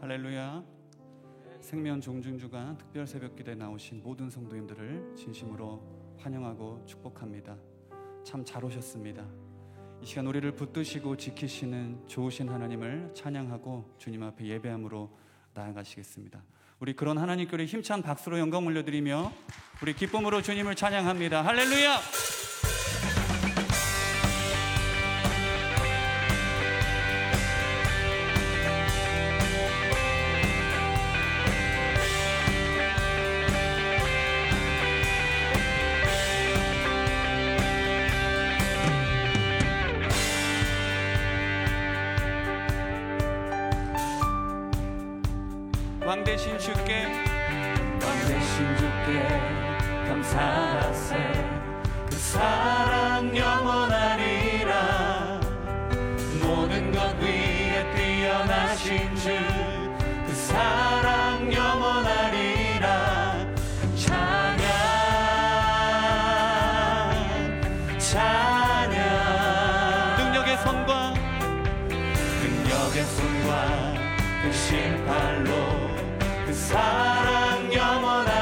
할렐루야. 생명 종중주간 특별 새벽기도에 나오신 모든 성도님들을 진심으로 환영하고 축복합니다. 참 잘 오셨습니다. 이 시간 우리를 붙드시고 지키시는 좋으신 하나님을 찬양하고 주님 앞에 예배함으로 나아가시겠습니다. 우리 그런 하나님께 힘찬 박수로 영광 올려드리며 우리 기쁨으로 주님을 찬양합니다. 할렐루야. 왕 대신 주께 감사하세. 그 사랑 영원하리라. 모든 것 위에 뛰어나신 주, 그 사랑 영원하리라. 찬양 능력의 손과 그 신팔로 그 사랑 영원하리라.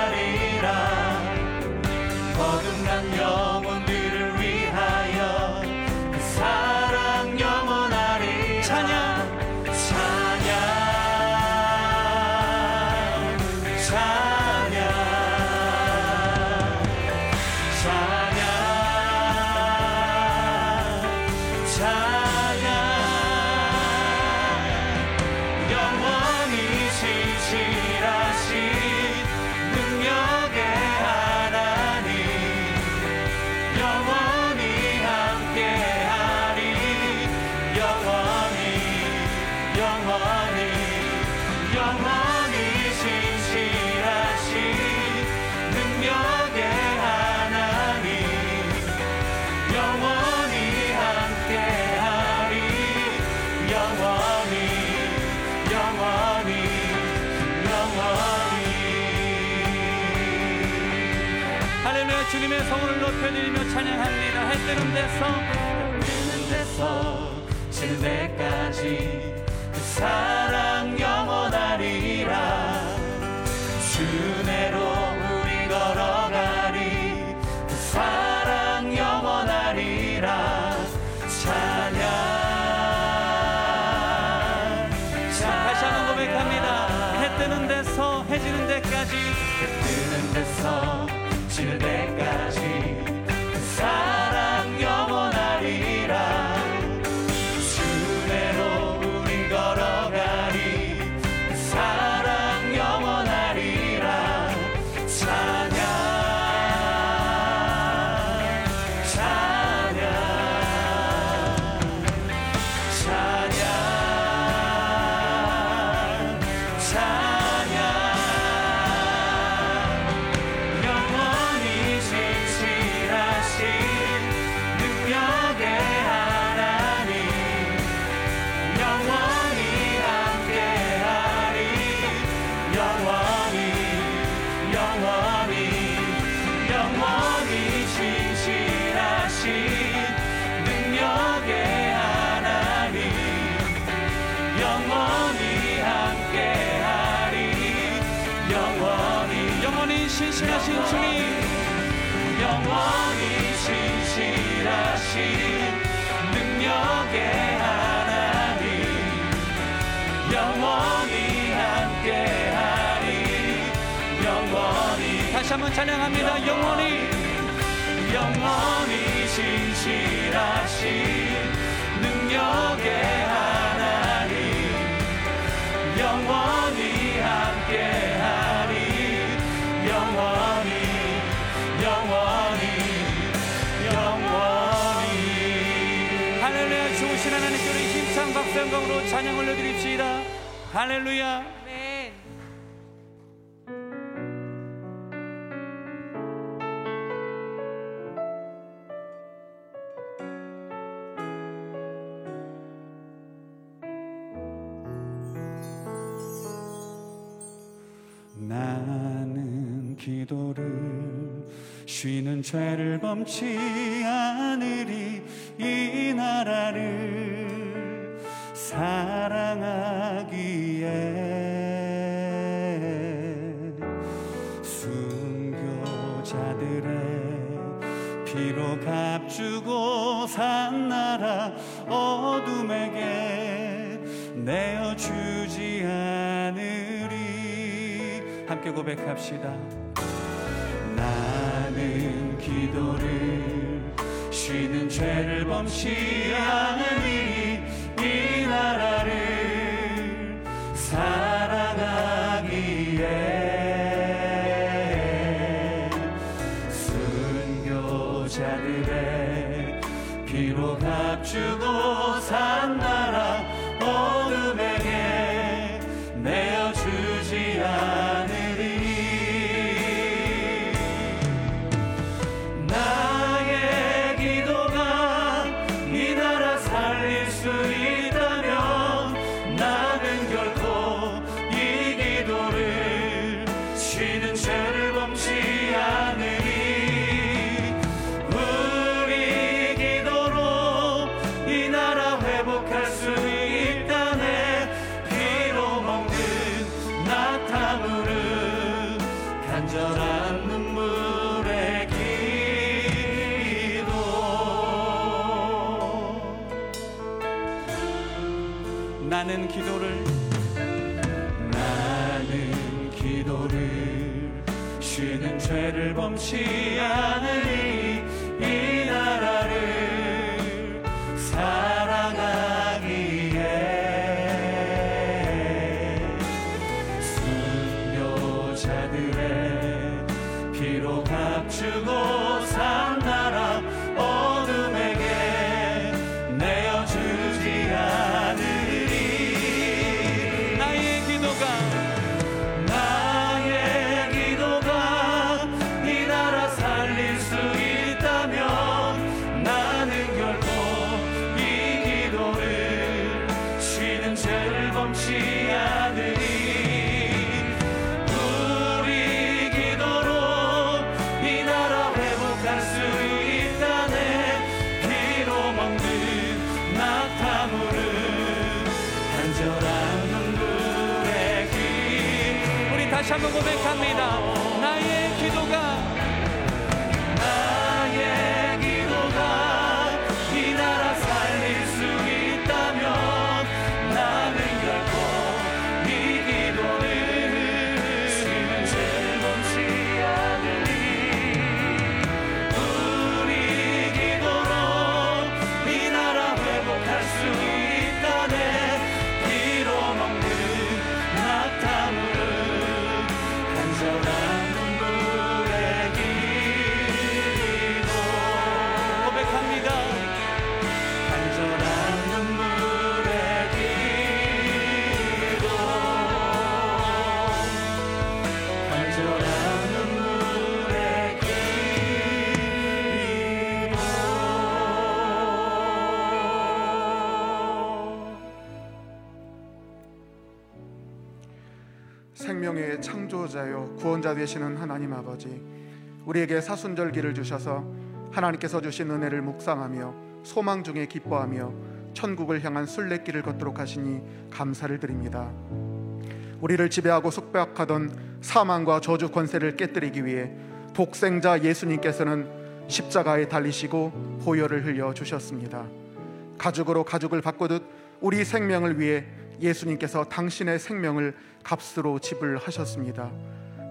거듭난 영혼들을 위하여 그 사랑 영원하리라. 찬양. 주님의 성을 높여드리며 찬양합니다. 해 뜨는 데서 지는 데까지 그 사랑 영원하리라. 주내로 우리 걸어가리. 그 사랑 영원하리라. 찬양. 다시 한번 고백합니다. 해 뜨는 데서 해지는 데까지, 해 뜨는 데서 지는 데까지 그 사랑 영원하리라. 주내로 우리 걸어가리. 그 사랑 영원하리라. 찬양. 신실하신 주님, 영원히 신실하신 능력의 하나님, 영원히 함께하리. 영원히. 다시 한번 찬양합니다. 영원히 신실하신 능력의 하나님, 영원히 함께하리. 영원히. 할렐루야. 주신 하나님께 우리 힘찬 박수 영광으로 찬양 올려드립시다. 할렐루야. 아멘. 나는 기도를 쉬는 죄를 범치 않으리. 이 나라를 사랑하기에 하늘에 피로 값주고 산 나라 어둠에게 내어주지 않으리. 함께 고백합시다. 나는 기도를 쉬는 죄를 범치 않으니 이 나라를 사랑하기에 순교자들의 피로 값주고 산 나라 어둠에게 내어주지 않으리. 나는 기도를 쉬는 죄를 범치 않으니 이 나라를 사랑하기에 순교자들의 피로 값주고 산 나라 어둠에게 내어주지 않으니 다시 한번 고백합니다. 나의 기도가 이 나라 살릴 수 있다면 나는 결코 이 기도를 쉬는 죄를 범치 않으니 우리 기도로 이 나라 회복할 수 있다네 피로 먹는 낙타물을 생명의 창조자여 구원자 되시는 하나님 아버지, 우리에게 사순절기를 주셔서 하나님께서 주신 은혜를 묵상하며 소망 중에 기뻐하며 천국을 향한 순례길을 걷도록 하시니 감사를 드립니다. 우리를 지배하고 속박하던 사망과 저주 권세를 깨뜨리기 위해 독생자 예수님께서는 십자가에 달리시고 보혈을 흘려 주셨습니다. 가죽으로 가죽을 바꾸듯 우리 생명을 위해 예수님께서 당신의 생명을 값으로 지불하셨습니다.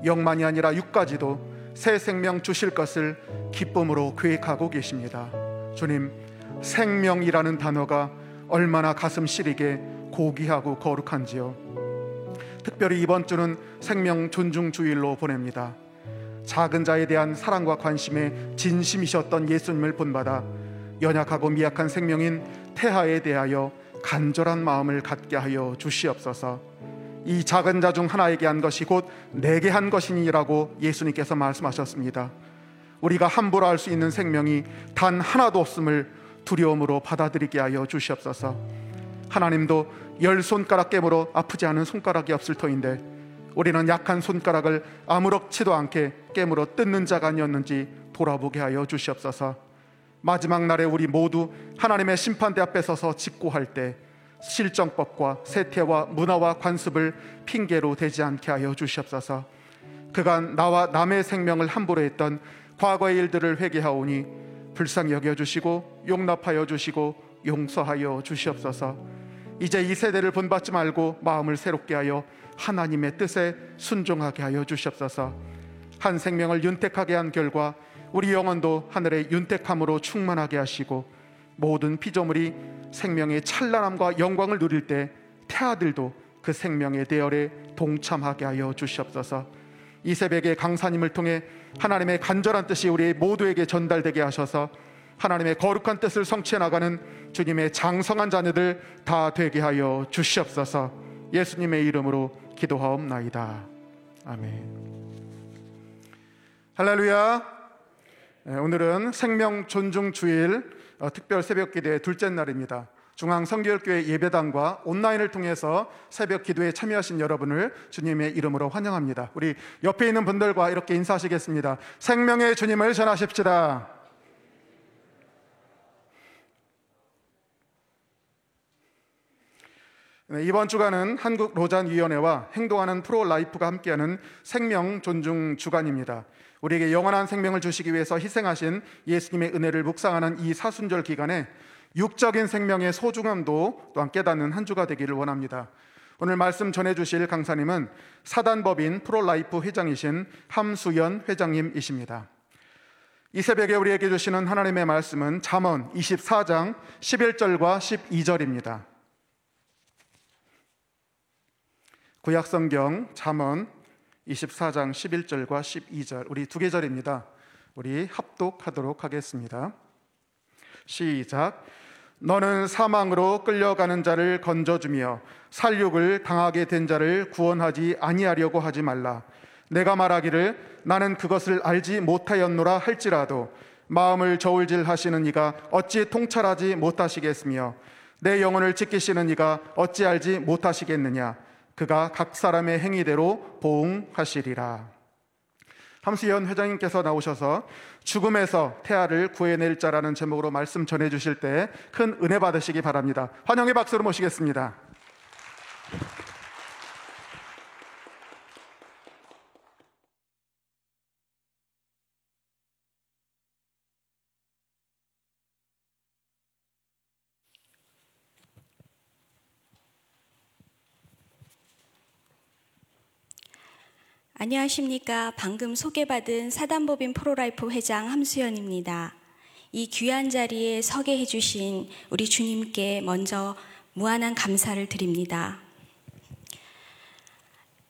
영만이 아니라 육까지도 새 생명 주실 것을 기쁨으로 계획하고 계십니다. 주님, 생명이라는 단어가 얼마나 가슴 시리게 고귀하고 거룩한지요. 특별히 이번 주는 생명 존중 주일로 보냅니다. 작은 자에 대한 사랑과 관심에 진심이셨던 예수님을 본받아 연약하고 미약한 생명인 태아에 대하여 간절한 마음을 갖게 하여 주시옵소서. 이 작은 자 중 하나에게 한 것이 곧 내게 한 것이니라고 예수님께서 말씀하셨습니다. 우리가 함부로 할 수 있는 생명이 단 하나도 없음을 두려움으로 받아들이게 하여 주시옵소서. 하나님도 10손가락 깨물어 아프지 않은 손가락이 없을 터인데 우리는 약한 손가락을 아무렇지도 않게 깨물어 뜯는 자가 아니었는지 돌아보게 하여 주시옵소서. 마지막 날에 우리 모두 하나님의 심판대 앞에 서서 직고할 때 실정법과 세태와 문화와 관습을 핑계로 대지 않게 하여 주시옵소서. 그간 나와 남의 생명을 함부로 했던 과거의 일들을 회개하오니 불쌍히 여겨주시고 용납하여 주시고 용서하여 주시옵소서. 이제 이 세대를 본받지 말고 마음을 새롭게 하여 하나님의 뜻에 순종하게 하여 주시옵소서. 한 생명을 윤택하게 한 결과 우리 영혼도 하늘의 윤택함으로 충만하게 하시고 모든 피조물이 생명의 찬란함과 영광을 누릴 때 태아들도 그 생명의 대열에 동참하게 하여 주시옵소서. 이 새벽에 강사님을 통해 하나님의 간절한 뜻이 우리 모두에게 전달되게 하셔서 하나님의 거룩한 뜻을 성취해 나가는 주님의 장성한 자녀들 다 되게 하여 주시옵소서. 예수님의 이름으로 기도하옵나이다. 아멘. 할렐루야. 오늘은 생명존중주일 특별 새벽기도의 둘째 날입니다. 중앙 성결교회 예배당과 온라인을 통해서 새벽 기도에 참여하신 여러분을 주님의 이름으로 환영합니다. 우리 옆에 있는 분들과 이렇게 인사하시겠습니다. 생명의 주님을 전하십시다. 네, 이번 주간은 한국로잔위원회와 행동하는 프로라이프가 함께하는 생명존중주간입니다. 우리에게 영원한 생명을 주시기 위해서 희생하신 예수님의 은혜를 묵상하는 이 사순절 기간에 육적인 생명의 소중함도 또한 깨닫는 한 주가 되기를 원합니다. 오늘 말씀 전해주실 강사님은 사단법인 프로라이프 회장이신 함수연 회장님이십니다. 이 새벽에 우리에게 주시는 하나님의 말씀은 잠언 24장 11절과 12절입니다. 구약성경 잠언 24장 11절과 12절, 우리 두 계절입니다. 우리 합독하도록 하겠습니다. 시작. 너는 사망으로 끌려가는 자를 건져주며 살육을 당하게 된 자를 구원하지 아니하려고 하지 말라. 내가 말하기를 나는 그것을 알지 못하였노라 할지라도 마음을 저울질하시는 이가 어찌 통찰하지 못하시겠으며 내 영혼을 지키시는 이가 어찌 알지 못하시겠느냐. 그가 각 사람의 행위대로 보응하시리라. 함수연 회장님께서 나오셔서 죽음에서 태아를 구해낼 자라는 제목으로 말씀 전해주실 때 큰 은혜 받으시기 바랍니다. 환영의 박수로 모시겠습니다. 안녕하십니까. 방금 소개받은 사단법인 프로라이프 회장 함수연입니다. 이 귀한 자리에 서게 해주신 우리 주님께 먼저 무한한 감사를 드립니다.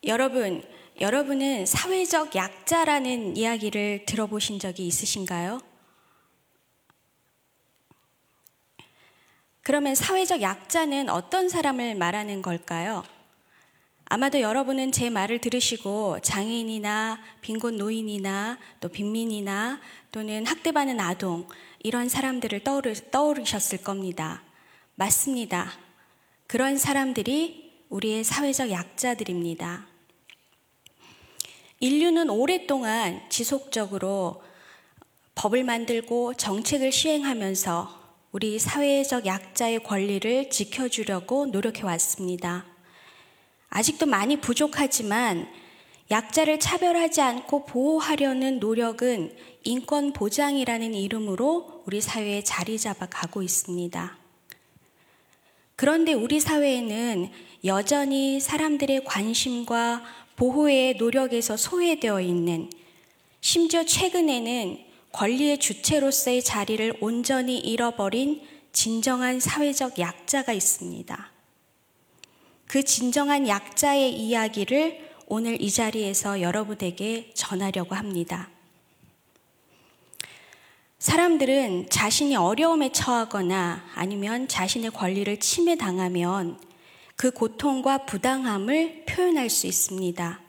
여러분은 사회적 약자라는 이야기를 들어보신 적이 있으신가요? 그러면 사회적 약자는 어떤 사람을 말하는 걸까요? 아마도 여러분은 제 말을 들으시고 장애인이나 빈곤 노인이나 또 빈민이나 또는 학대받는 아동 이런 사람들을 떠오르셨을 겁니다. 맞습니다. 그런 사람들이 우리의 사회적 약자들입니다. 인류는 오랫동안 지속적으로 법을 만들고 정책을 시행하면서 우리 사회적 약자의 권리를 지켜주려고 노력해왔습니다. 아직도 많이 부족하지만 약자를 차별하지 않고 보호하려는 노력은 인권 보장이라는 이름으로 우리 사회에 자리 잡아 가고 있습니다. 그런데 우리 사회에는 여전히 사람들의 관심과 보호의 노력에서 소외되어 있는, 심지어 최근에는 권리의 주체로서의 자리를 온전히 잃어버린 진정한 사회적 약자가 있습니다. 그 진정한 약자의 이야기를 오늘 이 자리에서 여러분에게 전하려고 합니다. 사람들은 자신이 어려움에 처하거나 아니면 자신의 권리를 침해당하면 그 고통과 부당함을 표현할 수 있습니다.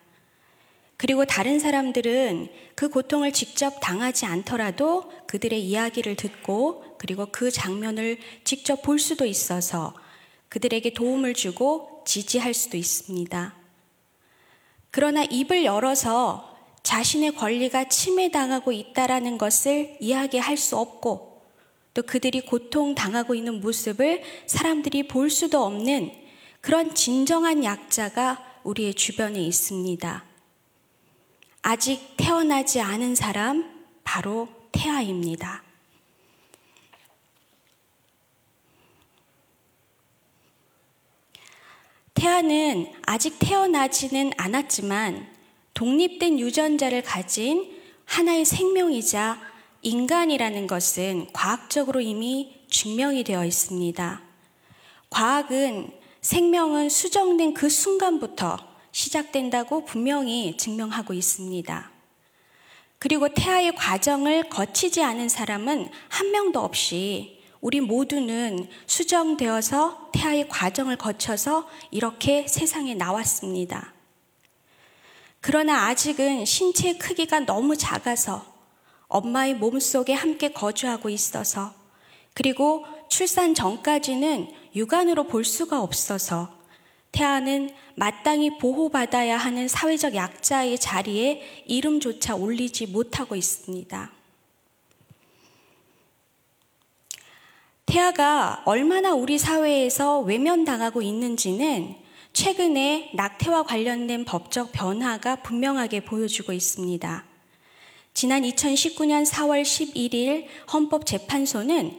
그리고 다른 사람들은 그 고통을 직접 당하지 않더라도 그들의 이야기를 듣고 그리고 그 장면을 직접 볼 수도 있어서 그들에게 도움을 주고 지지할 수도 있습니다. 그러나 입을 열어서 자신의 권리가 침해당하고 있다라는 것을 이야기할 수 없고 또 그들이 고통당하고 있는 모습을 사람들이 볼 수도 없는 그런 진정한 약자가 우리의 주변에 있습니다. 아직 태어나지 않은 사람, 바로 태아입니다. 태아는 아직 태어나지는 않았지만 독립된 유전자를 가진 하나의 생명이자 인간이라는 것은 과학적으로 이미 증명이 되어 있습니다. 과학은 생명은 수정된 그 순간부터 시작된다고 분명히 증명하고 있습니다. 그리고 태아의 과정을 거치지 않은 사람은 한 명도 없이 우리 모두는 수정되어서 태아의 과정을 거쳐서 이렇게 세상에 나왔습니다. 그러나 아직은 신체의 크기가 너무 작아서 엄마의 몸속에 함께 거주하고 있어서 그리고 출산 전까지는 육안으로 볼 수가 없어서 태아는 마땅히 보호받아야 하는 사회적 약자의 자리에 이름조차 올리지 못하고 있습니다. 태아가 얼마나 우리 사회에서 외면당하고 있는지는 최근에 낙태와 관련된 법적 변화가 분명하게 보여주고 있습니다. 지난 2019년 4월 11일 헌법재판소는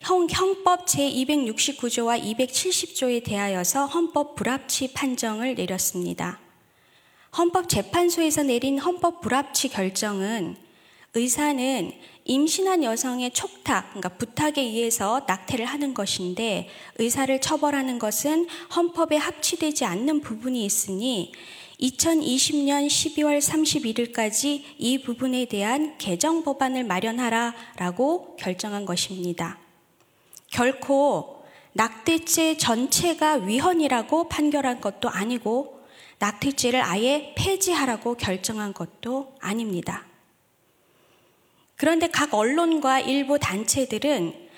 형법 제269조와 270조에 대하여서 헌법 불합치 판정을 내렸습니다. 헌법재판소에서 내린 헌법 불합치 결정은 의사는 임신한 여성의 촉탁, 그러니까 부탁에 의해서 낙태를 하는 것인데 의사를 처벌하는 것은 헌법에 합치되지 않는 부분이 있으니 2020년 12월 31일까지 이 부분에 대한 개정 법안을 마련하라라고 결정한 것입니다. 결코 낙태죄 전체가 위헌이라고 판결한 것도 아니고 낙태죄를 아예 폐지하라고 결정한 것도 아닙니다. 그런데 각 언론과 일부 단체들은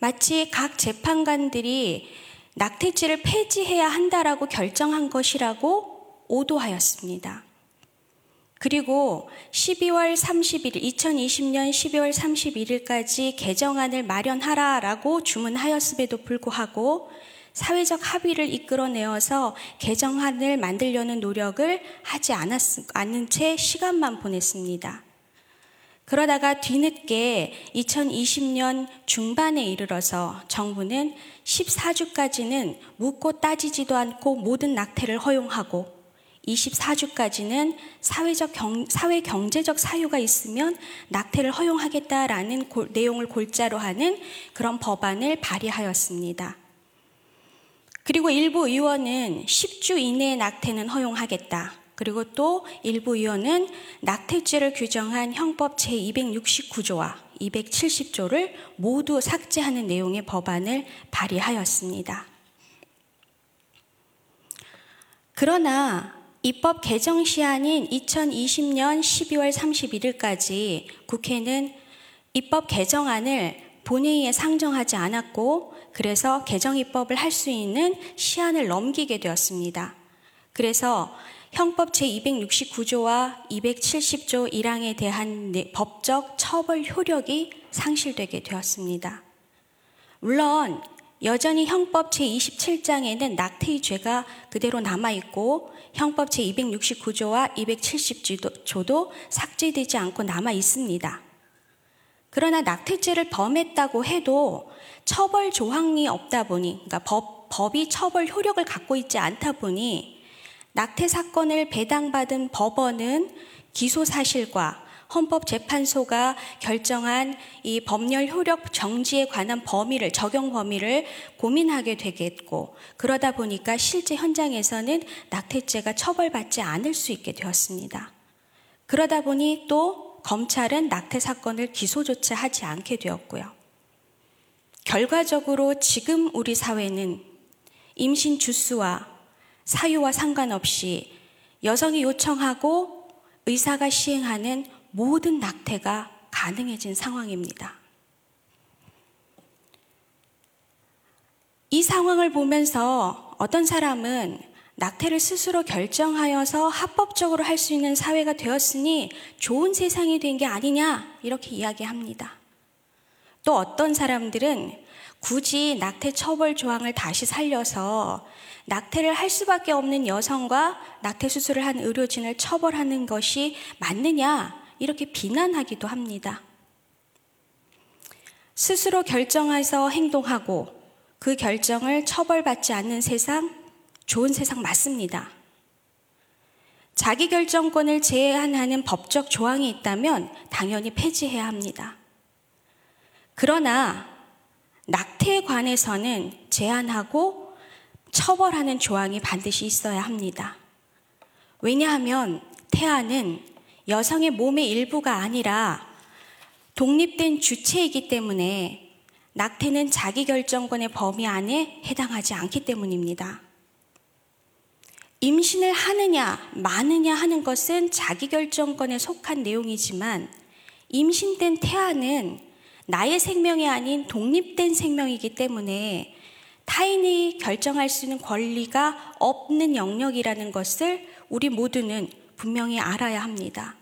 마치 각 재판관들이 낙태죄를 폐지해야 한다라고 결정한 것이라고 오도하였습니다. 그리고 2020년 12월 31일까지 개정안을 마련하라라고 주문하였음에도 불구하고 사회적 합의를 이끌어내어서 개정안을 만들려는 노력을 하지 않은 채 시간만 보냈습니다. 그러다가 뒤늦게 2020년 중반에 이르러서 정부는 14주까지는 묻고 따지지도 않고 모든 낙태를 허용하고 24주까지는 사회경제적 사유가 있으면 낙태를 허용하겠다라는 내용을 골자로 하는 그런 법안을 발의하였습니다. 그리고 일부 의원은 10주 이내의 낙태는 허용하겠다. 그리고 또 일부 의원은 낙태죄를 규정한 형법 제269조와 270조를 모두 삭제하는 내용의 법안을 발의하였습니다. 그러나 입법 개정 시한인 2020년 12월 31일까지 국회는 입법 개정안을 본회의에 상정하지 않았고 그래서 개정 입법을 할 수 있는 시한을 넘기게 되었습니다. 그래서 형법 제269조와 270조 1항에 대한 법적 처벌 효력이 상실되게 되었습니다. 물론 여전히 형법 제27장에는 낙태의 죄가 그대로 남아있고 형법 제269조와 270조도 삭제되지 않고 남아있습니다. 그러나 낙태죄를 범했다고 해도 처벌 조항이 없다 보니 그러니까 법이 처벌 효력을 갖고 있지 않다 보니 낙태 사건을 배당받은 법원은 기소 사실과 헌법재판소가 결정한 이 법률 효력 정지에 관한 범위를, 적용 범위를 고민하게 되겠고, 그러다 보니까 실제 현장에서는 낙태죄가 처벌받지 않을 수 있게 되었습니다. 그러다 보니 또 검찰은 낙태 사건을 기소조차 하지 않게 되었고요. 결과적으로 지금 우리 사회는 임신 주수와 사유와 상관없이 여성이 요청하고 의사가 시행하는 모든 낙태가 가능해진 상황입니다. 이 상황을 보면서 어떤 사람은 낙태를 스스로 결정하여서 합법적으로 할 수 있는 사회가 되었으니 좋은 세상이 된 게 아니냐 이렇게 이야기합니다. 또 어떤 사람들은 굳이 낙태 처벌 조항을 다시 살려서 낙태를 할 수밖에 없는 여성과 낙태 수술을 한 의료진을 처벌하는 것이 맞느냐 이렇게 비난하기도 합니다. 스스로 결정해서 행동하고 그 결정을 처벌받지 않는 세상, 좋은 세상 맞습니다. 자기 결정권을 제한하는 법적 조항이 있다면 당연히 폐지해야 합니다. 그러나 낙태에 관해서는 제한하고 처벌하는 조항이 반드시 있어야 합니다. 왜냐하면 태아는 여성의 몸의 일부가 아니라 독립된 주체이기 때문에 낙태는 자기 결정권의 범위 안에 해당하지 않기 때문입니다. 임신을 하느냐 마느냐 하는 것은 자기 결정권에 속한 내용이지만 임신된 태아는 나의 생명이 아닌 독립된 생명이기 때문에 타인이 결정할 수 있는 권리가 없는 영역이라는 것을 우리 모두는 분명히 알아야 합니다.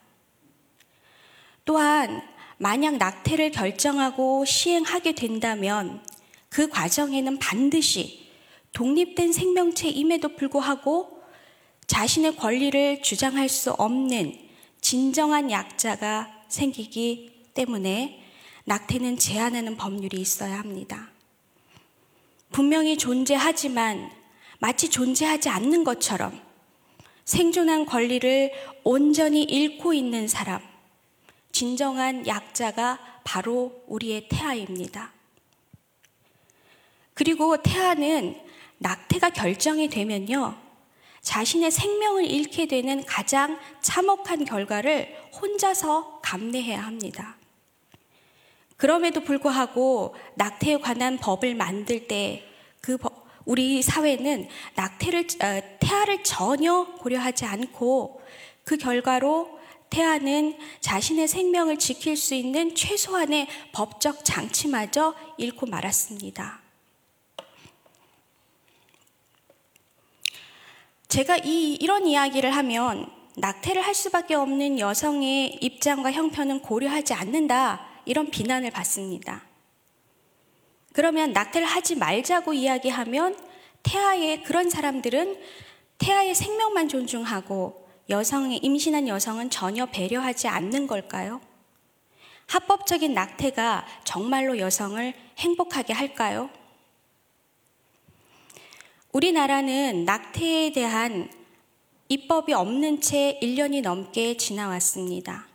또한 만약 낙태를 결정하고 시행하게 된다면 그 과정에는 반드시 독립된 생명체임에도 불구하고 자신의 권리를 주장할 수 없는 진정한 약자가 생기기 때문에 낙태는 제한하는 법률이 있어야 합니다. 분명히 존재하지만 마치 존재하지 않는 것처럼 생존한 권리를 온전히 잃고 있는 사람, 진정한 약자가 바로 우리의 태아입니다. 그리고 태아는 낙태가 결정이 되면요, 자신의 생명을 잃게 되는 가장 참혹한 결과를 혼자서 감내해야 합니다. 그럼에도 불구하고 낙태에 관한 법을 만들 때 우리 사회는 태아를 전혀 고려하지 않고 그 결과로 태아는 자신의 생명을 지킬 수 있는 최소한의 법적 장치마저 잃고 말았습니다. 제가 이런 이야기를 하면 낙태를 할 수밖에 없는 여성의 입장과 형편은 고려하지 않는다, 이런 비난을 받습니다. 그러면 낙태를 하지 말자고 이야기하면 그런 사람들은 태아의 생명만 존중하고 임신한 여성은 전혀 배려하지 않는 걸까요? 합법적인 낙태가 정말로 여성을 행복하게 할까요? 우리나라는 낙태에 대한 입법이 없는 채 1년이 넘게 지나왔습니다.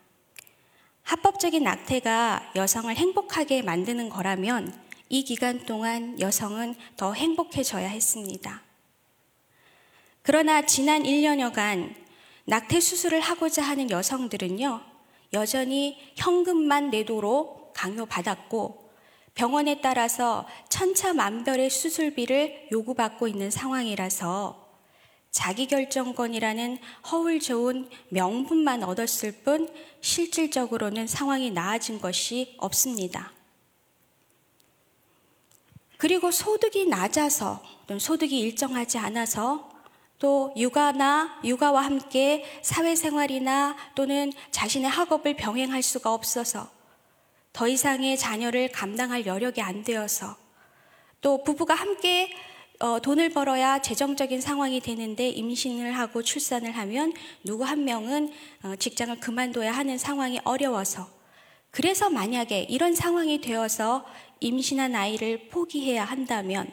합법적인 낙태가 여성을 행복하게 만드는 거라면 이 기간 동안 여성은 더 행복해져야 했습니다. 그러나 지난 1년여간 낙태 수술을 하고자 하는 여성들은요, 여전히 현금만 내도록 강요받았고 병원에 따라서 천차만별의 수술비를 요구받고 있는 상황이라서 자기결정권이라는 허울 좋은 명분만 얻었을 뿐 실질적으로는 상황이 나아진 것이 없습니다. 그리고 소득이 낮아서 또는 소득이 일정하지 않아서 또 육아와 함께 사회생활이나 또는 자신의 학업을 병행할 수가 없어서 더 이상의 자녀를 감당할 여력이 안 되어서 또 부부가 함께 돈을 벌어야 재정적인 상황이 되는데 임신을 하고 출산을 하면 누구 한 명은 직장을 그만둬야 하는 상황이 어려워서, 그래서 만약에 이런 상황이 되어서 임신한 아이를 포기해야 한다면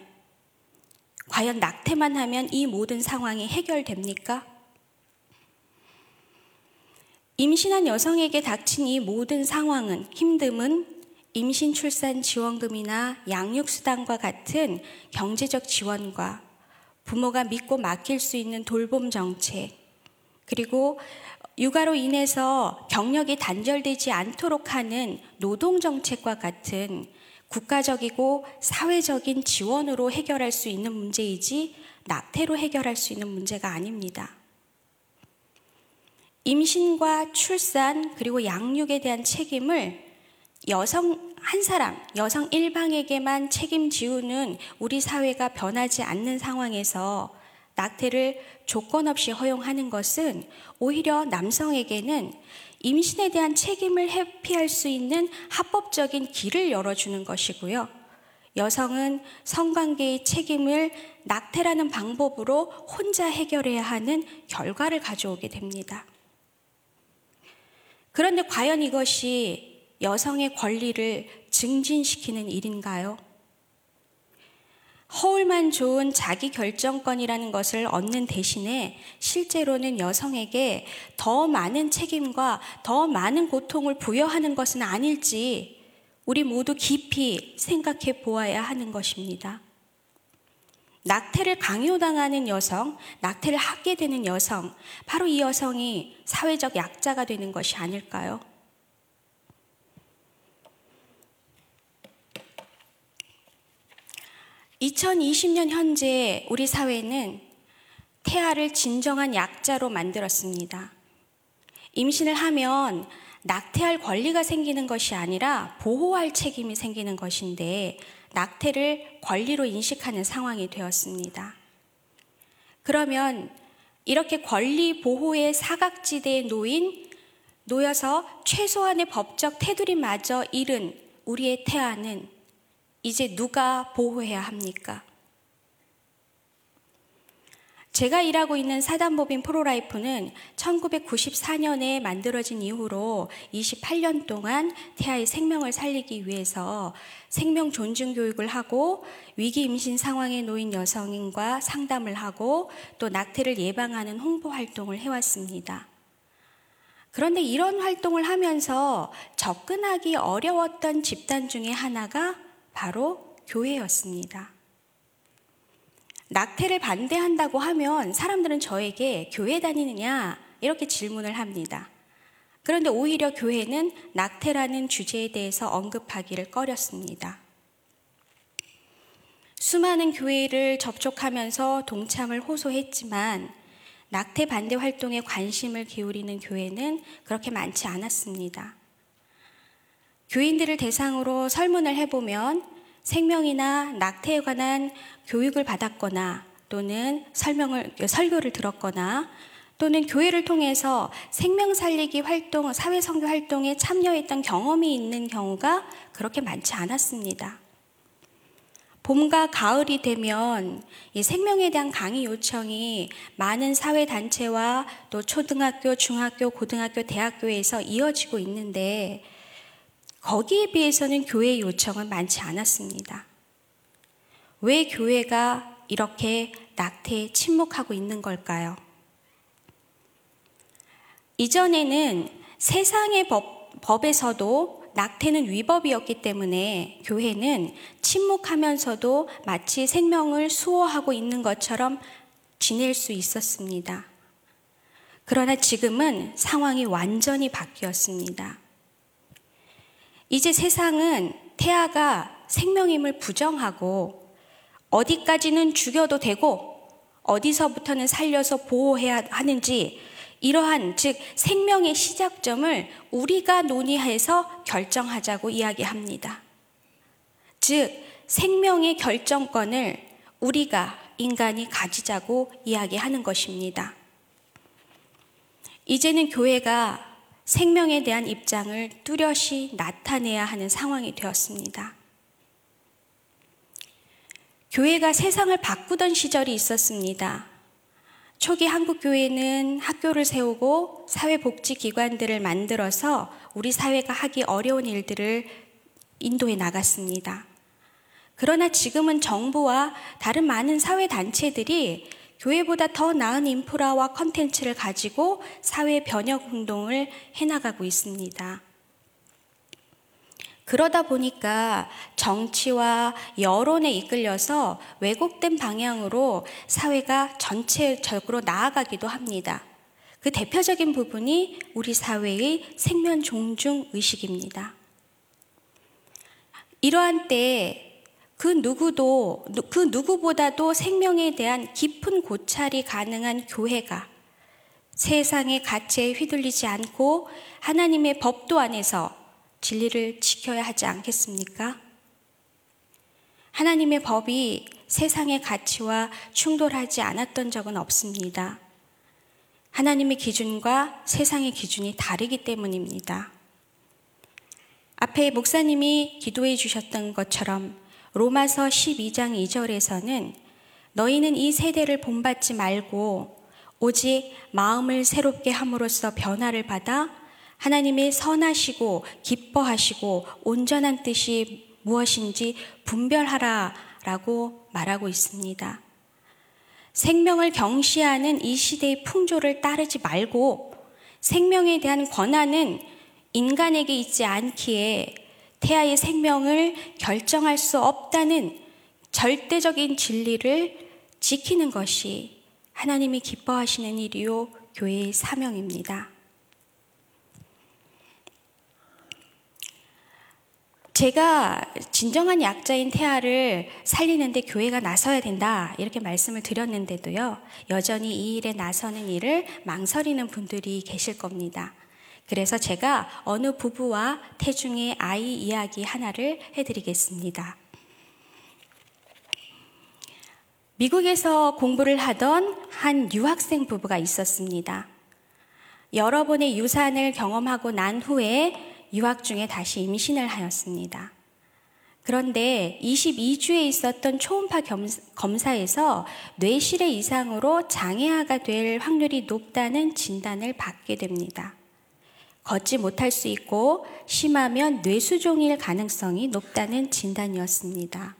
과연 낙태만 하면 이 모든 상황이 해결됩니까? 임신한 여성에게 닥친 이 모든 힘듦은 임신 출산 지원금이나 양육수당과 같은 경제적 지원과 부모가 믿고 맡길 수 있는 돌봄 정책, 그리고 육아로 인해서 경력이 단절되지 않도록 하는 노동 정책과 같은 국가적이고 사회적인 지원으로 해결할 수 있는 문제이지 낙태로 해결할 수 있는 문제가 아닙니다. 임신과 출산 그리고 양육에 대한 책임을 여성 한 사람, 여성 일방에게만 책임지우는 우리 사회가 변하지 않는 상황에서 낙태를 조건 없이 허용하는 것은 오히려 남성에게는 임신에 대한 책임을 회피할 수 있는 합법적인 길을 열어주는 것이고요, 여성은 성관계의 책임을 낙태라는 방법으로 혼자 해결해야 하는 결과를 가져오게 됩니다. 그런데 과연 이것이 여성의 권리를 증진시키는 일인가요? 허울만 좋은 자기 결정권이라는 것을 얻는 대신에 실제로는 여성에게 더 많은 책임과 더 많은 고통을 부여하는 것은 아닐지 우리 모두 깊이 생각해 보아야 하는 것입니다. 낙태를 강요당하는 여성, 낙태를 하게 되는 여성, 바로 이 여성이 사회적 약자가 되는 것이 아닐까요? (2020년) 현재 우리 사회는 태아를 진정한 약자로 만들었습니다. 임신을 하면 낙태할 권리가 생기는 것이 아니라 보호할 책임이 생기는 것인데 낙태를 권리로 인식하는 상황이 되었습니다. 그러면 이렇게 권리 보호의 사각지대에 놓여서 최소한의 법적 테두리마저 잃은 우리의 태아는 이제 누가 보호해야 합니까? 제가 일하고 있는 사단법인 프로라이프는 1994년에 만들어진 이후로 28년 동안 태아의 생명을 살리기 위해서 생명 존중 교육을 하고 위기 임신 상황에 놓인 여성인과 상담을 하고 또 낙태를 예방하는 홍보 활동을 해왔습니다. 그런데 이런 활동을 하면서 접근하기 어려웠던 집단 중에 하나가 바로 교회였습니다. 낙태를 반대한다고 하면 사람들은 저에게 교회 다니느냐 이렇게 질문을 합니다. 그런데 오히려 교회는 낙태라는 주제에 대해서 언급하기를 꺼렸습니다. 수많은 교회를 접촉하면서 동참을 호소했지만 낙태 반대 활동에 관심을 기울이는 교회는 그렇게 많지 않았습니다. 교인들을 대상으로 설문을 해보면 생명이나 낙태에 관한 교육을 받았거나 또는 설교를 들었거나 또는 교회를 통해서 생명 살리기 활동, 사회 선교 활동에 참여했던 경험이 있는 경우가 그렇게 많지 않았습니다. 봄과 가을이 되면 이 생명에 대한 강의 요청이 많은 사회단체와 또 초등학교, 중학교, 고등학교, 대학교에서 이어지고 있는데 거기에 비해서는 교회의 요청은 많지 않았습니다. 왜 교회가 이렇게 낙태에 침묵하고 있는 걸까요? 이전에는 세상의 법에서도 낙태는 위법이었기 때문에 교회는 침묵하면서도 마치 생명을 수호하고 있는 것처럼 지낼 수 있었습니다. 그러나 지금은 상황이 완전히 바뀌었습니다. 이제 세상은 태아가 생명임을 부정하고 어디까지는 죽여도 되고 어디서부터는 살려서 보호해야 하는지 이러한 즉 생명의 시작점을 우리가 논의해서 결정하자고 이야기합니다. 즉 생명의 결정권을 우리가 인간이 가지자고 이야기하는 것입니다. 이제는 교회가 생명에 대한 입장을 뚜렷이 나타내야 하는 상황이 되었습니다. 교회가 세상을 바꾸던 시절이 있었습니다. 초기 한국교회는 학교를 세우고 사회복지기관들을 만들어서 우리 사회가 하기 어려운 일들을 인도해 나갔습니다. 그러나 지금은 정부와 다른 많은 사회단체들이 교회보다 더 나은 인프라와 컨텐츠를 가지고 사회 변혁 운동을 해나가고 있습니다. 그러다 보니까 정치와 여론에 이끌려서 왜곡된 방향으로 사회가 전체적으로 나아가기도 합니다. 그 대표적인 부분이 우리 사회의 생명 존중 의식입니다. 이러한 때에 그 누구보다도 생명에 대한 깊은 고찰이 가능한 교회가 세상의 가치에 휘둘리지 않고 하나님의 법도 안에서 진리를 지켜야 하지 않겠습니까? 하나님의 법이 세상의 가치와 충돌하지 않았던 적은 없습니다. 하나님의 기준과 세상의 기준이 다르기 때문입니다. 앞에 목사님이 기도해 주셨던 것처럼 로마서 12장 2절에서는 너희는 이 세대를 본받지 말고 오직 마음을 새롭게 함으로써 변화를 받아 하나님의 선하시고 기뻐하시고 온전한 뜻이 무엇인지 분별하라라고 말하고 있습니다. 생명을 경시하는 이 시대의 풍조를 따르지 말고 생명에 대한 권한은 인간에게 있지 않기에 태아의 생명을 결정할 수 없다는 절대적인 진리를 지키는 것이 하나님이 기뻐하시는 일이요 교회의 사명입니다. 제가 진정한 약자인 태아를 살리는데 교회가 나서야 된다 이렇게 말씀을 드렸는데도요, 여전히 이 일에 나서는 일을 망설이는 분들이 계실 겁니다. 그래서 제가 어느 부부와 태중의 아이 이야기 하나를 해드리겠습니다. 미국에서 공부를 하던 한 유학생 부부가 있었습니다. 여러 번의 유산을 경험하고 난 후에 유학 중에 다시 임신을 하였습니다. 그런데 22주에 있었던 초음파 검사에서 뇌실의 이상으로 장애아가 될 확률이 높다는 진단을 받게 됩니다. 걷지 못할 수 있고 심하면 뇌수종일 가능성이 높다는 진단이었습니다.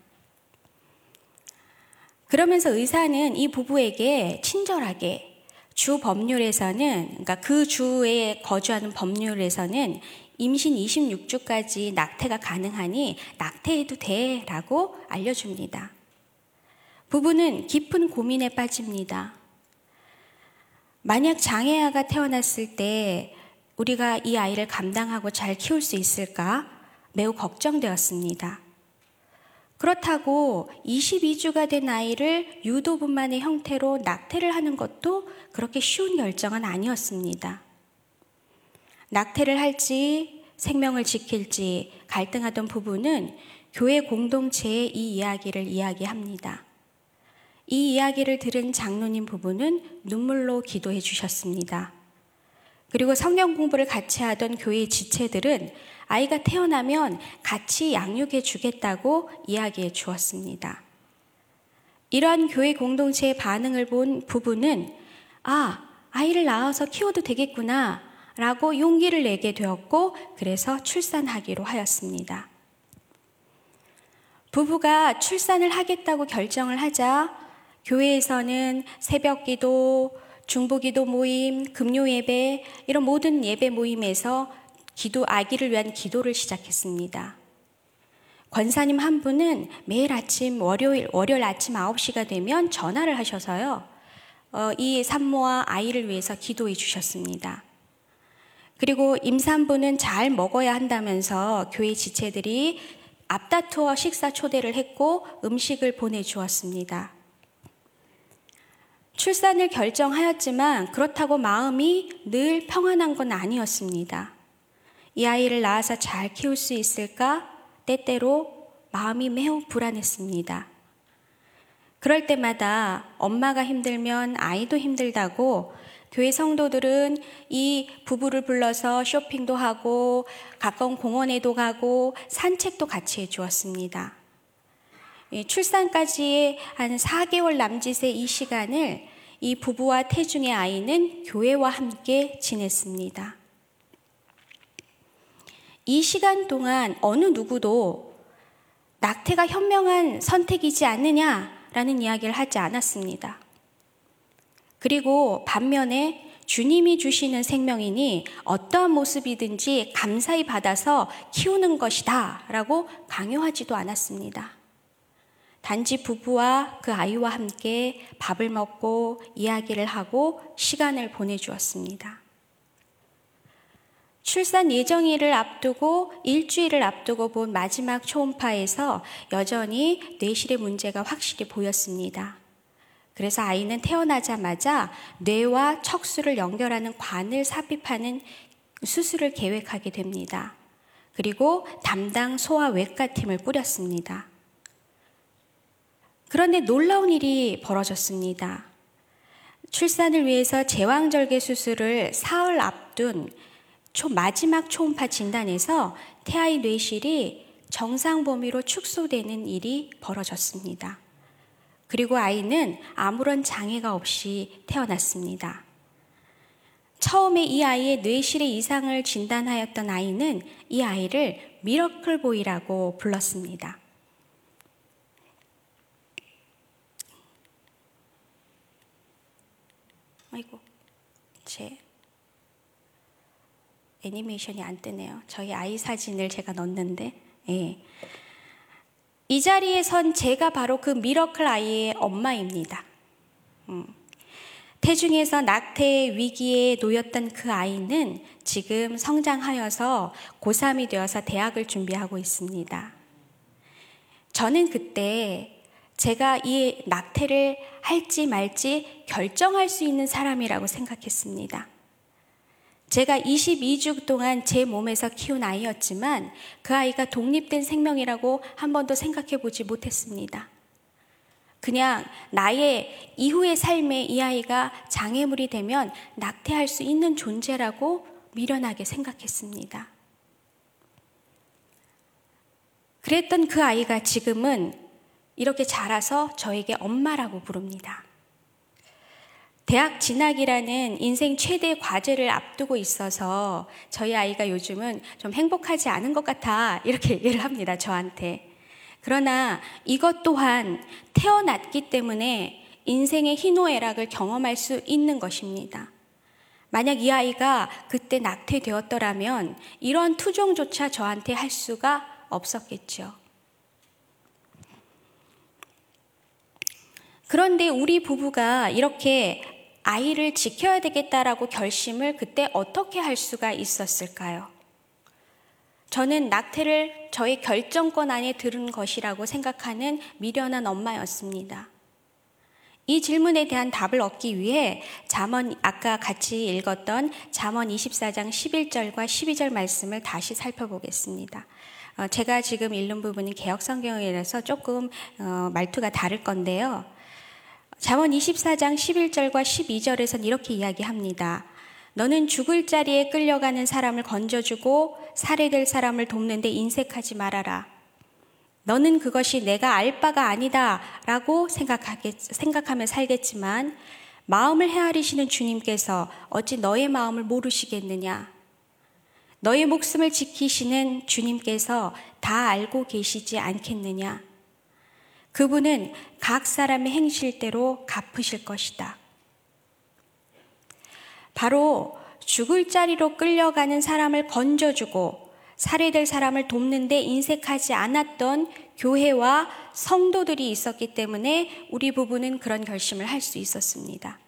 그러면서 의사는 이 부부에게 친절하게 주 법률에서는, 그러니까 그 주에 거주하는 법률에서는 임신 26주까지 낙태가 가능하니 낙태해도 돼 라고 알려줍니다. 부부는 깊은 고민에 빠집니다. 만약 장애아가 태어났을 때 우리가 이 아이를 감당하고 잘 키울 수 있을까 매우 걱정되었습니다. 그렇다고 22주가 된 아이를 유도분만의 형태로 낙태를 하는 것도 그렇게 쉬운 결정은 아니었습니다. 낙태를 할지 생명을 지킬지 갈등하던 부부는 교회 공동체에 이 이야기를 이야기합니다. 이 이야기를 들은 장로님 부부는 눈물로 기도해 주셨습니다. 그리고 성경 공부를 같이 하던 교회의 지체들은 아이가 태어나면 같이 양육해 주겠다고 이야기해 주었습니다. 이러한 교회 공동체의 반응을 본 부부는 아이를 낳아서 키워도 되겠구나 라고 용기를 내게 되었고, 그래서 출산하기로 하였습니다. 부부가 출산을 하겠다고 결정을 하자 교회에서는 새벽기도, 중보기도 모임, 금요예배 이런 모든 예배 모임에서 아기를 위한 기도를 시작했습니다. 권사님 한 분은 매일 아침 월요일 아침 9시가 되면 전화를 하셔서요, 이 산모와 아이를 위해서 기도해 주셨습니다. 그리고 임산부는 잘 먹어야 한다면서 교회 지체들이 앞다투어 식사 초대를 했고 음식을 보내주었습니다. 출산을 결정하였지만 그렇다고 마음이 늘 평안한 건 아니었습니다. 이 아이를 낳아서 잘 키울 수 있을까? 때때로 마음이 매우 불안했습니다. 그럴 때마다 엄마가 힘들면 아이도 힘들다고 교회 성도들은 이 부부를 불러서 쇼핑도 하고 가까운 공원에도 가고 산책도 같이 해주었습니다. 출산까지의 한 4개월 남짓의 이 시간을 이 부부와 태중의 아이는 교회와 함께 지냈습니다. 이 시간 동안 어느 누구도 낙태가 현명한 선택이지 않느냐라는 이야기를 하지 않았습니다. 그리고 반면에 주님이 주시는 생명이니 어떠한 모습이든지 감사히 받아서 키우는 것이다 라고 강요하지도 않았습니다. 단지 부부와 그 아이와 함께 밥을 먹고 이야기를 하고 시간을 보내주었습니다. 출산 예정일을 앞두고 일주일을 앞두고 본 마지막 초음파에서 여전히 뇌실의 문제가 확실히 보였습니다. 그래서 아이는 태어나자마자 뇌와 척수를 연결하는 관을 삽입하는 수술을 계획하게 됩니다. 그리고 담당 소아외과팀을 꾸렸습니다. 그런데 놀라운 일이 벌어졌습니다. 출산을 위해서 제왕절개 수술을 사흘 앞둔 마지막 초음파 진단에서 태아의 뇌실이 정상 범위로 축소되는 일이 벌어졌습니다. 그리고 아이는 아무런 장애가 없이 태어났습니다. 처음에 이 아이의 뇌실의 이상을 진단하였던 아이는 이 아이를 미러클보이라고 불렀습니다. 아이고, 제 애니메이션이 안 뜨네요. 저희 아이 사진을 제가 넣었는데, 예. 이 자리에선 제가 바로 그 미러클 아이의 엄마입니다. 태중에서 낙태의 위기에 놓였던 그 아이는 지금 성장하여서 고3이 되어서 대학을 준비하고 있습니다. 저는 그때 제가 이 낙태를 할지 말지 결정할 수 있는 사람이라고 생각했습니다. 제가 22주 동안 제 몸에서 키운 아이였지만 그 아이가 독립된 생명이라고 한 번도 생각해 보지 못했습니다. 그냥 나의 이후의 삶에 이 아이가 장애물이 되면 낙태할 수 있는 존재라고 미련하게 생각했습니다. 그랬던 그 아이가 지금은 이렇게 자라서 저에게 엄마라고 부릅니다. 대학 진학이라는 인생 최대 과제를 앞두고 있어서 저희 아이가 요즘은 좀 행복하지 않은 것 같아 이렇게 얘기를 합니다, 저한테. 그러나 이것 또한 태어났기 때문에 인생의 희노애락을 경험할 수 있는 것입니다. 만약 이 아이가 그때 낙태되었더라면 이런 투정조차 저한테 할 수가 없었겠죠. 그런데 우리 부부가 이렇게 아이를 지켜야 되겠다라고 결심을 그때 어떻게 할 수가 있었을까요? 저는 낙태를 저의 결정권 안에 들은 것이라고 생각하는 미련한 엄마였습니다. 이 질문에 대한 답을 얻기 위해 아까 같이 읽었던 잠언 24장 11절과 12절 말씀을 다시 살펴보겠습니다. 제가 지금 읽는 부분이 개역성경이라서 조금 말투가 다를 건데요. 잠언 24장 11절과 12절에서는 이렇게 이야기합니다. 너는 죽을 자리에 끌려가는 사람을 건져주고 살해될 사람을 돕는데 인색하지 말아라. 너는 그것이 내가 알 바가 아니다 라고 생각하며 살겠지만 마음을 헤아리시는 주님께서 어찌 너의 마음을 모르시겠느냐. 너의 목숨을 지키시는 주님께서 다 알고 계시지 않겠느냐. 그분은 각 사람의 행실대로 갚으실 것이다. 바로 죽을 자리로 끌려가는 사람을 건져주고 살해될 사람을 돕는 데 인색하지 않았던 교회와 성도들이 있었기 때문에 우리 부부는 그런 결심을 할 수 있었습니다.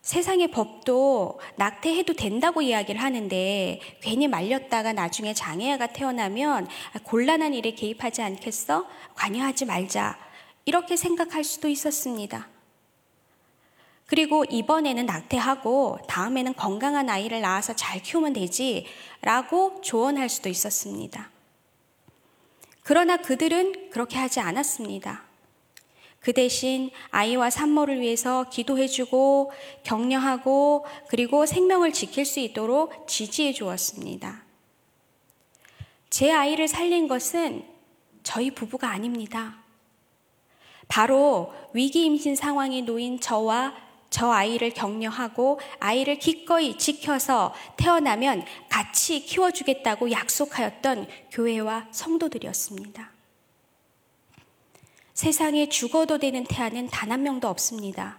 세상의 법도 낙태해도 된다고 이야기를 하는데 괜히 말렸다가 나중에 장애아가 태어나면 곤란한 일에 개입하지 않겠어? 관여하지 말자. 이렇게 생각할 수도 있었습니다. 그리고 이번에는 낙태하고 다음에는 건강한 아이를 낳아서 잘 키우면 되지 라고 조언할 수도 있었습니다. 그러나 그들은 그렇게 하지 않았습니다. 그 대신 아이와 산모를 위해서 기도해주고 격려하고 그리고 생명을 지킬 수 있도록 지지해 주었습니다. 제 아이를 살린 것은 저희 부부가 아닙니다. 바로 위기 임신 상황에 놓인 저와 저 아이를 격려하고 아이를 기꺼이 지켜서 태어나면 같이 키워주겠다고 약속하였던 교회와 성도들이었습니다. 세상에 죽어도 되는 태아는 단 한 명도 없습니다.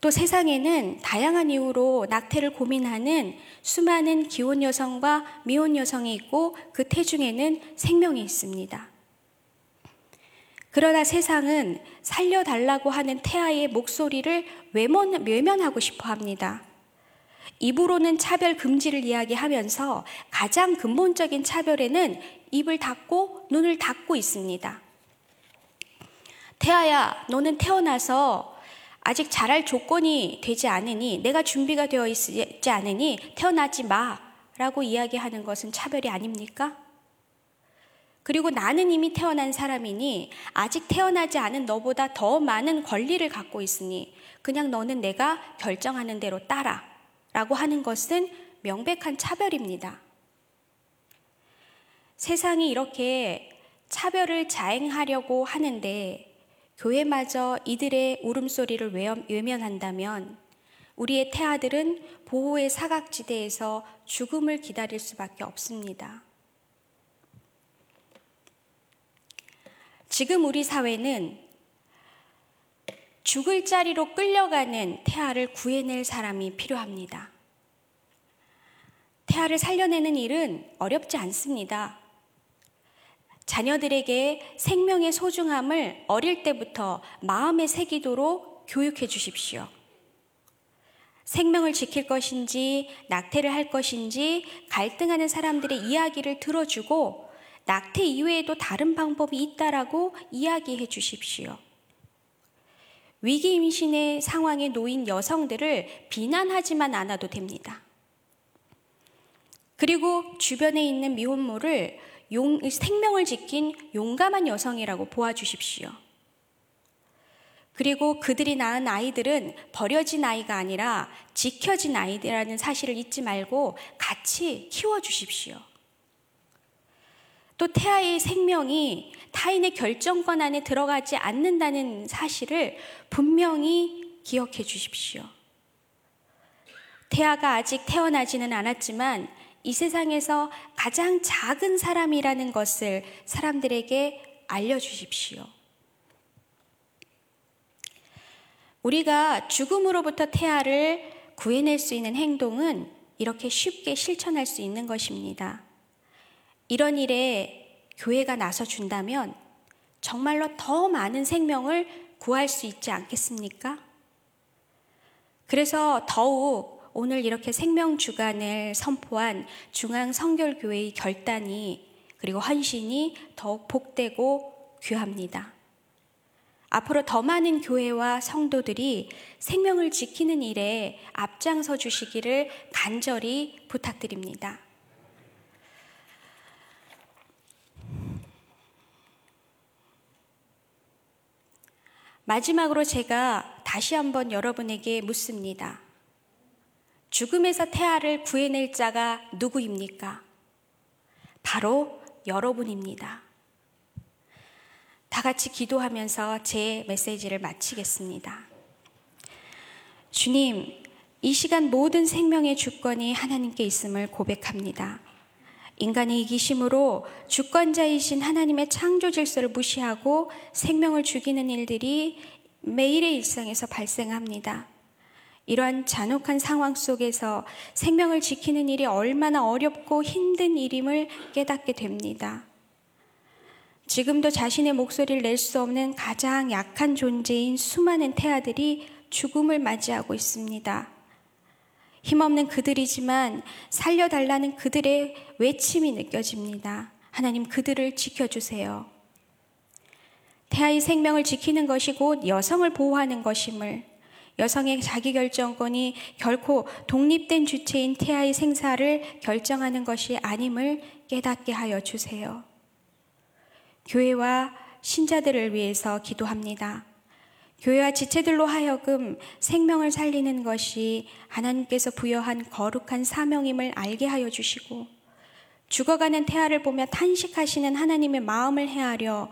또 세상에는 다양한 이유로 낙태를 고민하는 수많은 기혼 여성과 미혼 여성이 있고 그 태중에는 생명이 있습니다. 그러나 세상은 살려달라고 하는 태아의 목소리를 외면하고 싶어 합니다. 입으로는 차별 금지를 이야기하면서 가장 근본적인 차별에는 입을 닫고 눈을 닫고 있습니다. 태아야, 너는 태어나서 아직 자랄 조건이 되지 않으니 내가 준비가 되어 있지 않으니 태어나지 마라고 이야기하는 것은 차별이 아닙니까? 그리고 나는 이미 태어난 사람이니 아직 태어나지 않은 너보다 더 많은 권리를 갖고 있으니 그냥 너는 내가 결정하는 대로 따라 라고 하는 것은 명백한 차별입니다. 세상이 이렇게 차별을 자행하려고 하는데 교회마저 이들의 울음소리를 외면한다면 우리의 태아들은 보호의 사각지대에서 죽음을 기다릴 수밖에 없습니다. 지금 우리 사회는 죽을 자리로 끌려가는 태아를 구해낼 사람이 필요합니다. 태아를 살려내는 일은 어렵지 않습니다. 자녀들에게 생명의 소중함을 어릴 때부터 마음에 새기도록 교육해 주십시오. 생명을 지킬 것인지 낙태를 할 것인지 갈등하는 사람들의 이야기를 들어주고 낙태 이외에도 다른 방법이 있다라고 이야기해 주십시오. 위기 임신의 상황에 놓인 여성들을 비난하지만 않아도 됩니다. 그리고 주변에 있는 미혼모를 생명을 지킨 용감한 여성이라고 보아주십시오. 그리고 그들이 낳은 아이들은 버려진 아이가 아니라 지켜진 아이라는 사실을 잊지 말고 같이 키워주십시오. 또 태아의 생명이 타인의 결정권 안에 들어가지 않는다는 사실을 분명히 기억해 주십시오. 태아가 아직 태어나지는 않았지만 이 세상에서 가장 작은 사람이라는 것을 사람들에게 알려주십시오. 우리가 죽음으로부터 태아를 구해낼 수 있는 행동은 이렇게 쉽게 실천할 수 있는 것입니다. 이런 일에 교회가 나서준다면 정말로 더 많은 생명을 구할 수 있지 않겠습니까? 그래서 더욱 오늘 이렇게 생명주간을 선포한 중앙 성결교회의 결단이 그리고 헌신이 더욱 복되고 귀합니다. 앞으로 더 많은 교회와 성도들이 생명을 지키는 일에 앞장서 주시기를 간절히 부탁드립니다. 마지막으로 제가 다시 한번 여러분에게 묻습니다. 죽음에서 태아를 구해낼 자가 누구입니까? 바로 여러분입니다. 다 같이 기도하면서 제 메시지를 마치겠습니다. 주님, 이 시간 모든 생명의 주권이 하나님께 있음을 고백합니다. 인간의 이기심으로 주권자이신 하나님의 창조 질서를 무시하고 생명을 죽이는 일들이 매일의 일상에서 발생합니다. 이러한 잔혹한 상황 속에서 생명을 지키는 일이 얼마나 어렵고 힘든 일임을 깨닫게 됩니다. 지금도 자신의 목소리를 낼 수 없는 가장 약한 존재인 수많은 태아들이 죽음을 맞이하고 있습니다. 힘없는 그들이지만 살려달라는 그들의 외침이 느껴집니다. 하나님, 그들을 지켜주세요. 태아의 생명을 지키는 것이 곧 여성을 보호하는 것임을, 여성의 자기결정권이 결코 독립된 주체인 태아의 생사를 결정하는 것이 아님을 깨닫게 하여 주세요. 교회와 신자들을 위해서 기도합니다. 교회와 지체들로 하여금 생명을 살리는 것이 하나님께서 부여한 거룩한 사명임을 알게 하여 주시고, 죽어가는 태아를 보며 탄식하시는 하나님의 마음을 헤아려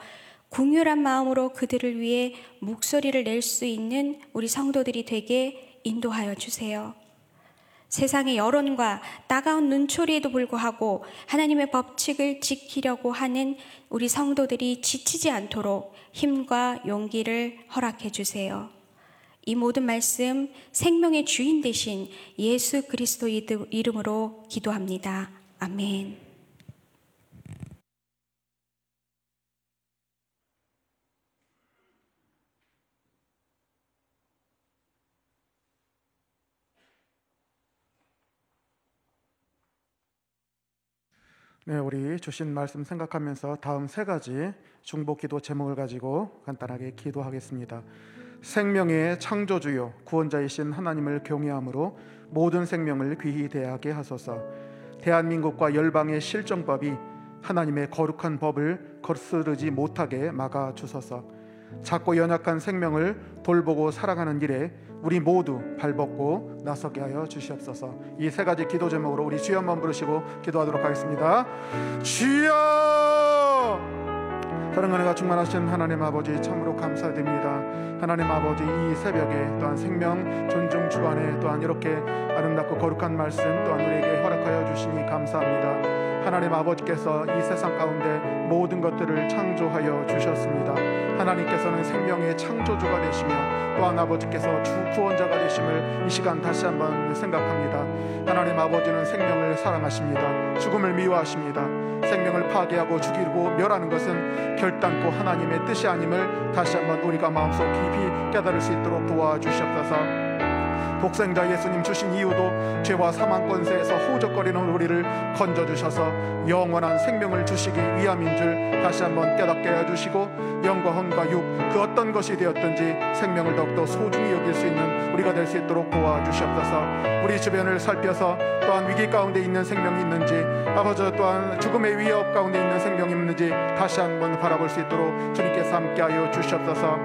긍휼한 마음으로 그들을 위해 목소리를 낼 수 있는 우리 성도들이 되게 인도하여 주세요. 세상의 여론과 따가운 눈초리에도 불구하고 하나님의 법칙을 지키려고 하는 우리 성도들이 지치지 않도록 힘과 용기를 허락해 주세요. 이 모든 말씀 생명의 주인 되신 예수 그리스도 이름으로 기도합니다. 아멘. 네, 우리 주신 말씀 생각하면서 다음 세 가지 중보기도 제목을 가지고 간단하게 기도하겠습니다. 생명의 창조주요 구원자이신 하나님을 경외함으로 모든 생명을 귀히 대하게 하소서. 대한민국과 열방의 실정법이 하나님의 거룩한 법을 거스르지 못하게 막아주소서. 작고 연약한 생명을 돌보고 사랑하는 일에 우리 모두 발벗고 나서게 하여 주시옵소서. 이 세 가지 기도 제목으로 우리 주여 한번 부르시고 기도하도록 하겠습니다. 주여 사랑과 은혜가 충만하신 하나님 아버지, 참으로 감사드립니다. 하나님 아버지, 이 새벽에 또한 생명 존중 주간에 또한 이렇게 아름답고 거룩한 말씀 또한 우리에게 허락하여 주시니 감사합니다. 하나님 아버지께서 이 세상 가운데 모든 것들을 창조하여 주셨습니다. 하나님께서는 생명의 창조주가 되시며 또한 아버지께서 주 구원자가 되심을 이 시간 다시 한번 생각합니다. 하나님 아버지는 생명을 사랑하십니다. 죽음을 미워하십니다. 생명을 파괴하고 죽이고 멸하는 것은 결단코 하나님의 뜻이 아님을 다시 한번 우리가 마음속 깊이 깨달을 수 있도록 도와주시옵소서. 독생자 예수님 주신 이유도 죄와 사망권세에서 허우적거리는 우리를 건져주셔서 영원한 생명을 주시기 위함인 줄 다시 한번 깨닫게 해주시고, 영과 혼과 육 그 어떤 것이 되었든지 생명을 더욱더 소중히 여길 수 있는 우리가 될 수 있도록 도와주시옵소서. 우리 주변을 살펴서 또한 위기 가운데 있는 생명이 있는지, 아버지 또한 죽음의 위협 가운데 있는 생명이 있는지 다시 한번 바라볼 수 있도록 주님께서 함께하여 주시옵소서.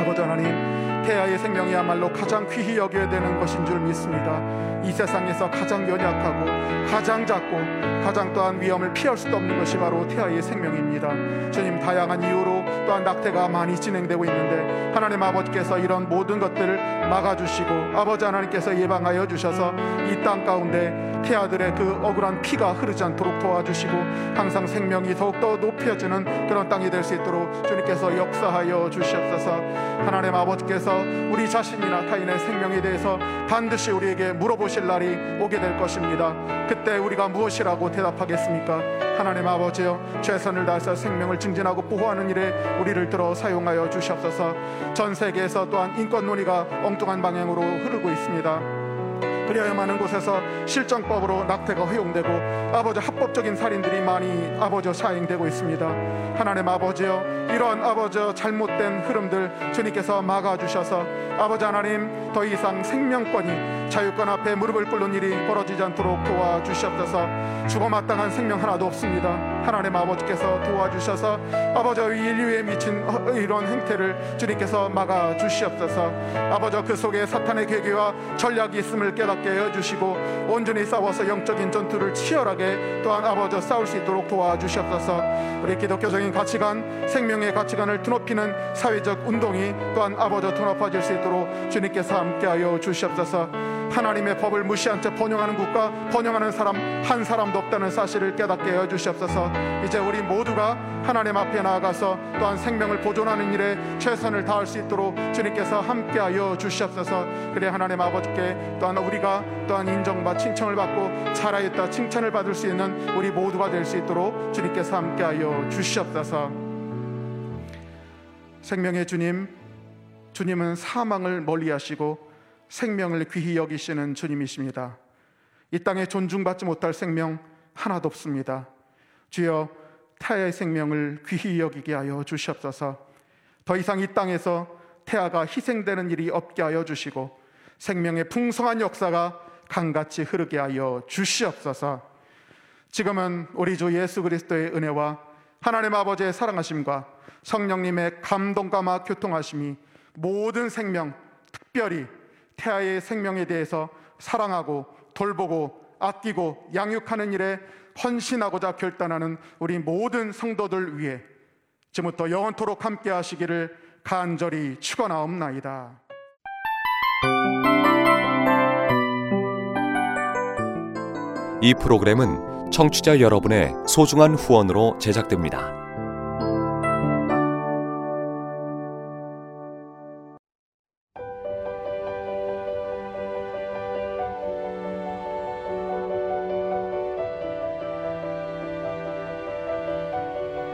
아버지 하나님, 태아의 생명이야말로 가장 귀히 여겨야 되는 것인 줄 믿습니다. 이 세상에서 가장 연약하고 가장 작고 가장 또한 위험을 피할 수도 없는 것이 바로 태아의 생명입니다. 주님, 다양한 이유로 또한 낙태가 많이 진행되고 있는데 하나님 아버지께서 이런 모든 것들을 막아주시고 아버지 하나님께서 예방하여 주셔서 이 땅 가운데 태아들의 그 억울한 피가 흐르지 않도록 도와주시고 항상 생명이 더욱더 높여지는 그런 땅이 될 수 있도록 주님께서 역사하여 주시옵소서. 하나님 아버지께서 우리 자신이나 타인의 생명에 대해서 반드시 우리에게 물어보실 날이 오게 될 것입니다. 그때 우리가 무엇이라고 대답하겠습니까? 하나님 아버지여, 최선을 다해서 생명을 증진하고 보호하는 일에 우리를 들어 사용하여 주시옵소서. 전 세계에서 또한 인권 논의가 엉뚱한 방향으로 흐르고 있습니다. 그리하여 많은 곳에서 실정법으로 낙태가 허용되고 아버지 합법적인 살인들이 많이 아버지 사행되고 있습니다. 하나님 아버지여, 이러한 아버지 잘못된 흐름들 주님께서 막아주셔서 아버지 하나님, 더 이상 생명권이 자유권 앞에 무릎을 꿇는 일이 벌어지지 않도록 도와주시옵소서. 죽어 마땅한 생명 하나도 없습니다. 하나님 아버지께서 도와주셔서 아버지 인류에 미친 이런 행태를 주님께서 막아주시옵소서. 아버지 그 속에 사탄의 계기와 전략이 있음을 깨닫 해주시고 온전히 싸워서 영적인 전투를 치열하게 또한 아버지 싸울 수 있도록 도와주시옵소서. 우리 기독교적인 가치관, 생명의 가치관을 드높이는 사회적 운동이 또한 아버지 드높아질 수 있도록 주님께서 함께하여 주시옵소서. 하나님의 법을 무시한 채 번영하는 국가, 번영하는 사람 한 사람도 없다는 사실을 깨닫게 해주시옵소서. 이제 우리 모두가 하나님 앞에 나아가서 또한 생명을 보존하는 일에 최선을 다할 수 있도록 주님께서 함께하여 주시옵소서. 그래 하나님 아버지께 또한 우리가 또한 인정받 칭찬을 받고 잘하였다 칭찬을 받을 수 있는 우리 모두가 될 수 있도록 주님께서 함께하여 주시옵소서. 생명의 주님은 사망을 멀리하시고 생명을 귀히 여기시는 주님이십니다. 이 땅에 존중받지 못할 생명 하나도 없습니다. 주여, 태아의 생명을 귀히 여기게 하여 주시옵소서. 더 이상 이 땅에서 태아가 희생되는 일이 없게 하여 주시고 생명의 풍성한 역사가 강같이 흐르게 하여 주시옵소서. 지금은 우리 주 예수 그리스도의 은혜와 하나님 아버지의 사랑하심과 성령님의 감동감화 교통하심이 모든 생명, 특별히 태아의 생명에 대해서 사랑하고 돌보고 아끼고 양육하는 일에 헌신하고자 결단하는 우리 모든 성도들 위해 지금부터 영원토록 함께 하시기를 간절히 축원하옵나이다. 이 프로그램은 청취자 여러분의 소중한 후원으로 제작됩니다.